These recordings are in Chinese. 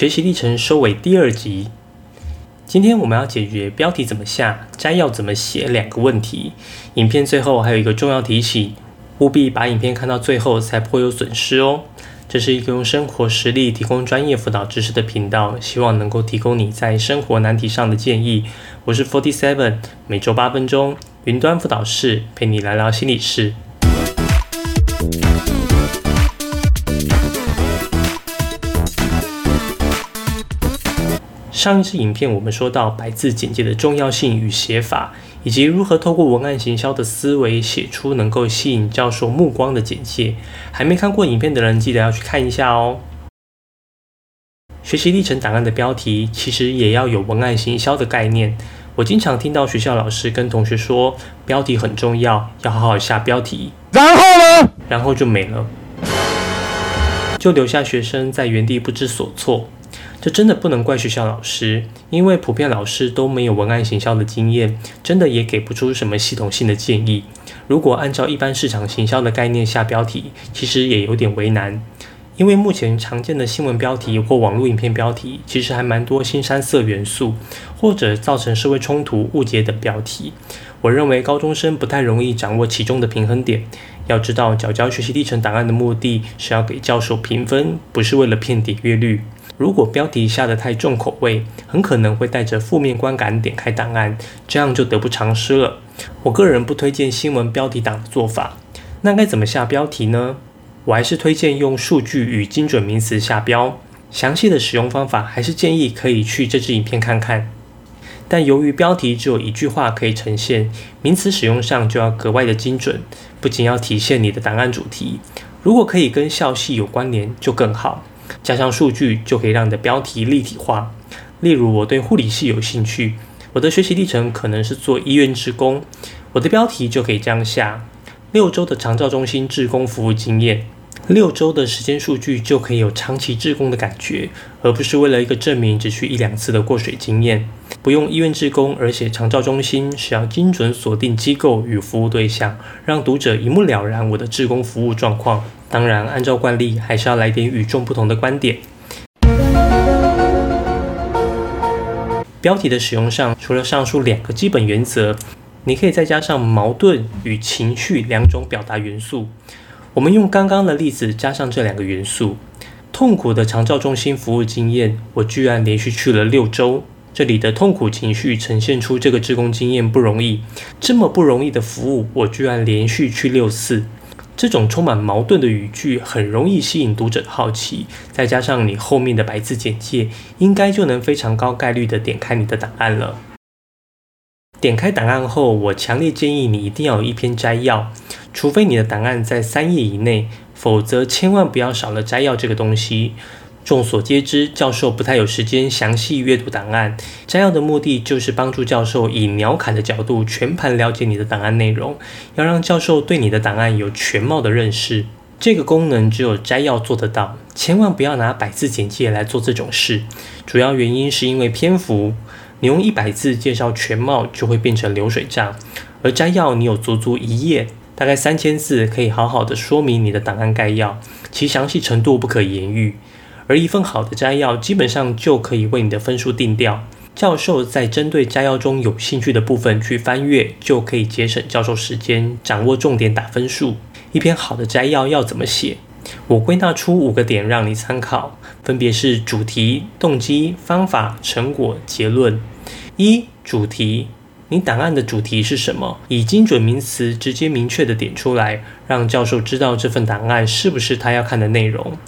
学习历程收尾第二集。今天我们要解决标题怎么下、摘要怎么写两个问题。影片最后还有一个重要提醒，务必把影片看到最后才不会有损失哦。这是一个用生活实例提供专业辅导知识的频道，希望能够提供你在生活难题上的建议。我是 47， 每周8分钟，云端辅导室陪你聊聊心理事。上一支影片我们说到白字简介的重要性与写法，以及如何透过文案行销的思维写出能够吸引教授目光的简介。还没看过影片的人记得要去看一下哦。学习历程档案的标题其实也要有文案行销的概念。我经常听到学校老师跟同学说，标题很重要，要好好下标题，然后呢？然后就没了，就留下学生在原地不知所措。这真的不能怪学校老师，因为普遍老师都没有文案行销的经验，真的也给不出什么系统性的建议。如果按照一般市场行销的概念下标题，其实也有点为难，因为目前常见的新闻标题或网络影片标题其实还蛮多腥膻色元素，或者造成社会冲突、误解等标题。我认为高中生不太容易掌握其中的平衡点。要知道角角学习历程档案的目的是要给教授评分，不是为了骗点阅率。如果标题下得太重口味，很可能会带着负面观感点开档案，这样就得不偿失了。我个人不推荐新闻标题党的做法。那该怎么下标题呢？我还是推荐用数据与精准名词下标，详细的使用方法还是建议可以去这支影片看看。但由于标题只有一句话可以呈现，名词使用上就要格外的精准，不仅要体现你的档案主题，如果可以跟校系有关联就更好。加上数据就可以让你的标题立体化。例如我对护理系有兴趣，我的学习历程可能是做医院志工，我的标题就可以这样下：6周的长照中心志工服务经验。6周的时间数据就可以有长期志工的感觉，而不是为了一个证明只去1-2次的过水经验。不用医院志工而写长照中心，是要精准锁定机构与服务对象，让读者一目了然我的志工服务状况。当然按照惯例还是要来点与众不同的观点。标题的使用上，除了上述2个基本原则，你可以再加上矛盾与情绪2种表达元素。我们用刚刚的例子加上这2个元素。痛苦的长照中心服务经验，我居然连续去了6周，这里的痛苦情绪呈现出这个志工经验不容易，这么不容易的服务我居然连续去6次。这种充满矛盾的语句很容易吸引读者的好奇，再加上你后面的白字简介，应该就能非常高概率的点开你的档案了。点开档案后，我强烈建议你一定要有一篇摘要，除非你的档案在3页以内，否则千万不要少了摘要这个东西。众所皆知，教授不太有时间详细阅读档案，摘要的目的就是帮助教授以鸟瞰的角度全盘了解你的档案内容，要让教授对你的档案有全貌的认识。这个功能只有摘要做得到，千万不要拿百字简介来做这种事。主要原因是因为篇幅，你用100字介绍全貌就会变成流水账，而摘要你有足足1页，大概3000字，可以好好的说明你的档案概要，其详细程度不可言喻。而一份好的摘要基本上就可以为你的分数定调，教授在针对摘要中有兴趣的部分去翻阅，就可以节省教授时间，掌握重点打分数。一篇好的摘要要怎么写？我归纳出5个点让你参考，分别是主题、动机、方法、成果、结论。1、主题。你档案的主题是什么？以精准名词直接明确的点出来，让教授知道这份档案是不是他要看的内容。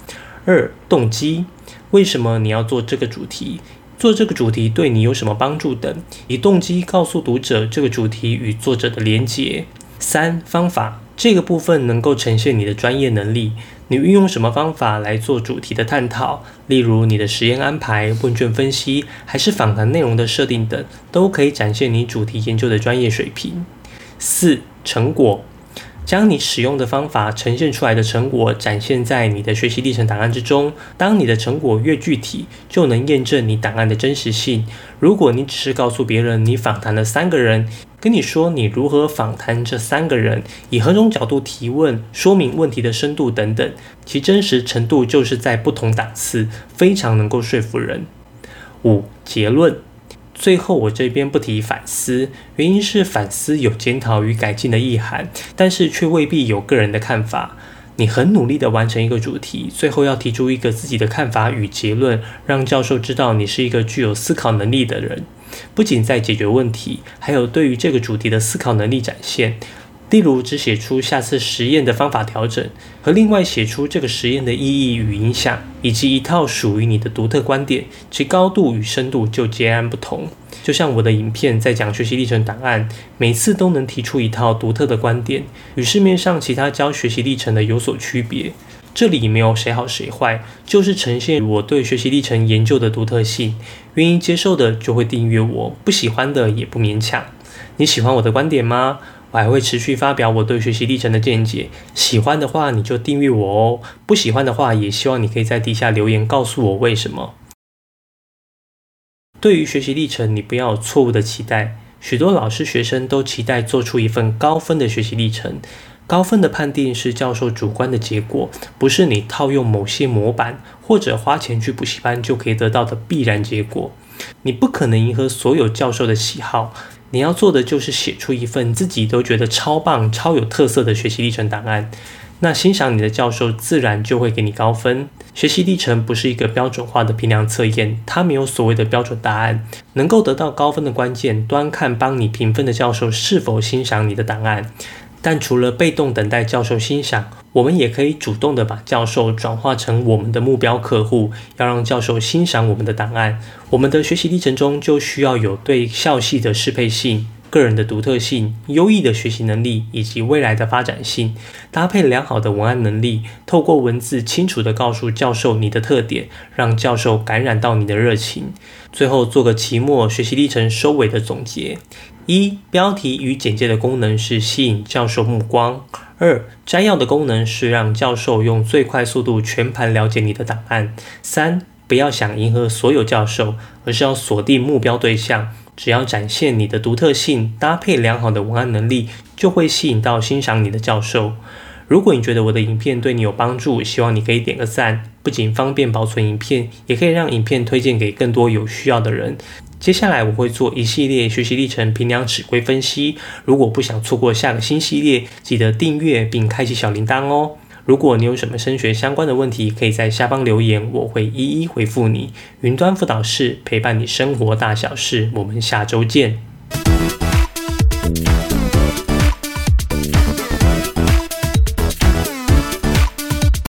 2、动机，为什么你要做这个主题？做这个主题对你有什么帮助等，以动机告诉读者这个主题与作者的连结。3、方法，这个部分能够呈现你的专业能力，你运用什么方法来做主题的探讨，例如你的实验安排、问卷分析，还是访谈内容的设定等，都可以展现你主题研究的专业水平。4、成果，将你使用的方法呈现出来的成果展现在你的学习历程档案之中，当你的成果越具体，就能验证你档案的真实性。如果你只是告诉别人你访谈了3个人，跟你说你如何访谈这三个人，以何种角度提问，说明问题的深度等等，其真实程度就是在不同档次，非常能够说服人。5. 结论。最后我这边不提反思，原因是反思有检讨与改进的意涵，但是却未必有个人的看法。你很努力地完成一个主题，最后要提出一个自己的看法与结论，让教授知道你是一个具有思考能力的人，不仅在解决问题，还有对于这个主题的思考能力展现。例如只写出下次实验的方法调整，和另外写出这个实验的意义与影响，以及一套属于你的独特观点，其高度与深度就截然不同。就像我的影片在讲学习历程档案，每次都能提出一套独特的观点，与市面上其他教学习历程的有所区别。这里没有谁好谁坏，就是呈现我对学习历程研究的独特性。愿意接受的就会订阅我，不喜欢的也不勉强。你喜欢我的观点吗？我还会持续发表我对学习历程的见解，喜欢的话你就订阅我哦，不喜欢的话也希望你可以在底下留言告诉我为什么。对于学习历程，你不要有错误的期待，许多老师学生都期待做出一份高分的学习历程，高分的判定是教授主观的结果，不是你套用某些模板或者花钱去补习班就可以得到的必然结果。你不可能迎合所有教授的喜好，你要做的就是写出一份自己都觉得超棒、超有特色的学习历程档案，那欣赏你的教授自然就会给你高分。学习历程不是一个标准化的评量测验，它没有所谓的标准答案，能够得到高分的关键，端看帮你评分的教授是否欣赏你的档案。但除了被动等待教授欣赏，我们也可以主动的把教授转化成我们的目标客户，要让教授欣赏我们的档案。我们的学习历程中就需要有对校系的适配性、个人的独特性、优异的学习能力以及未来的发展性，搭配良好的文案能力，透过文字清楚地告诉教授你的特点，让教授感染到你的热情。最后做个期末学习历程收尾的总结。1. 标题与简介的功能是吸引教授目光。2. 摘要的功能是让教授用最快速度全盘了解你的档案。3. 不要想迎合所有教授，而是要锁定目标对象，只要展现你的独特性，搭配良好的文案能力，就会吸引到欣赏你的教授。如果你觉得我的影片对你有帮助，希望你可以点个赞，不仅方便保存影片，也可以让影片推荐给更多有需要的人。接下来我会做一系列学习历程评量指归分析，如果不想错过下个新系列，记得订阅并开启小铃铛哦。如果你有什么升学相关的问题，可以在下方留言，我会一一回复你。云端辅导室陪伴你生活大小事，我们下周见。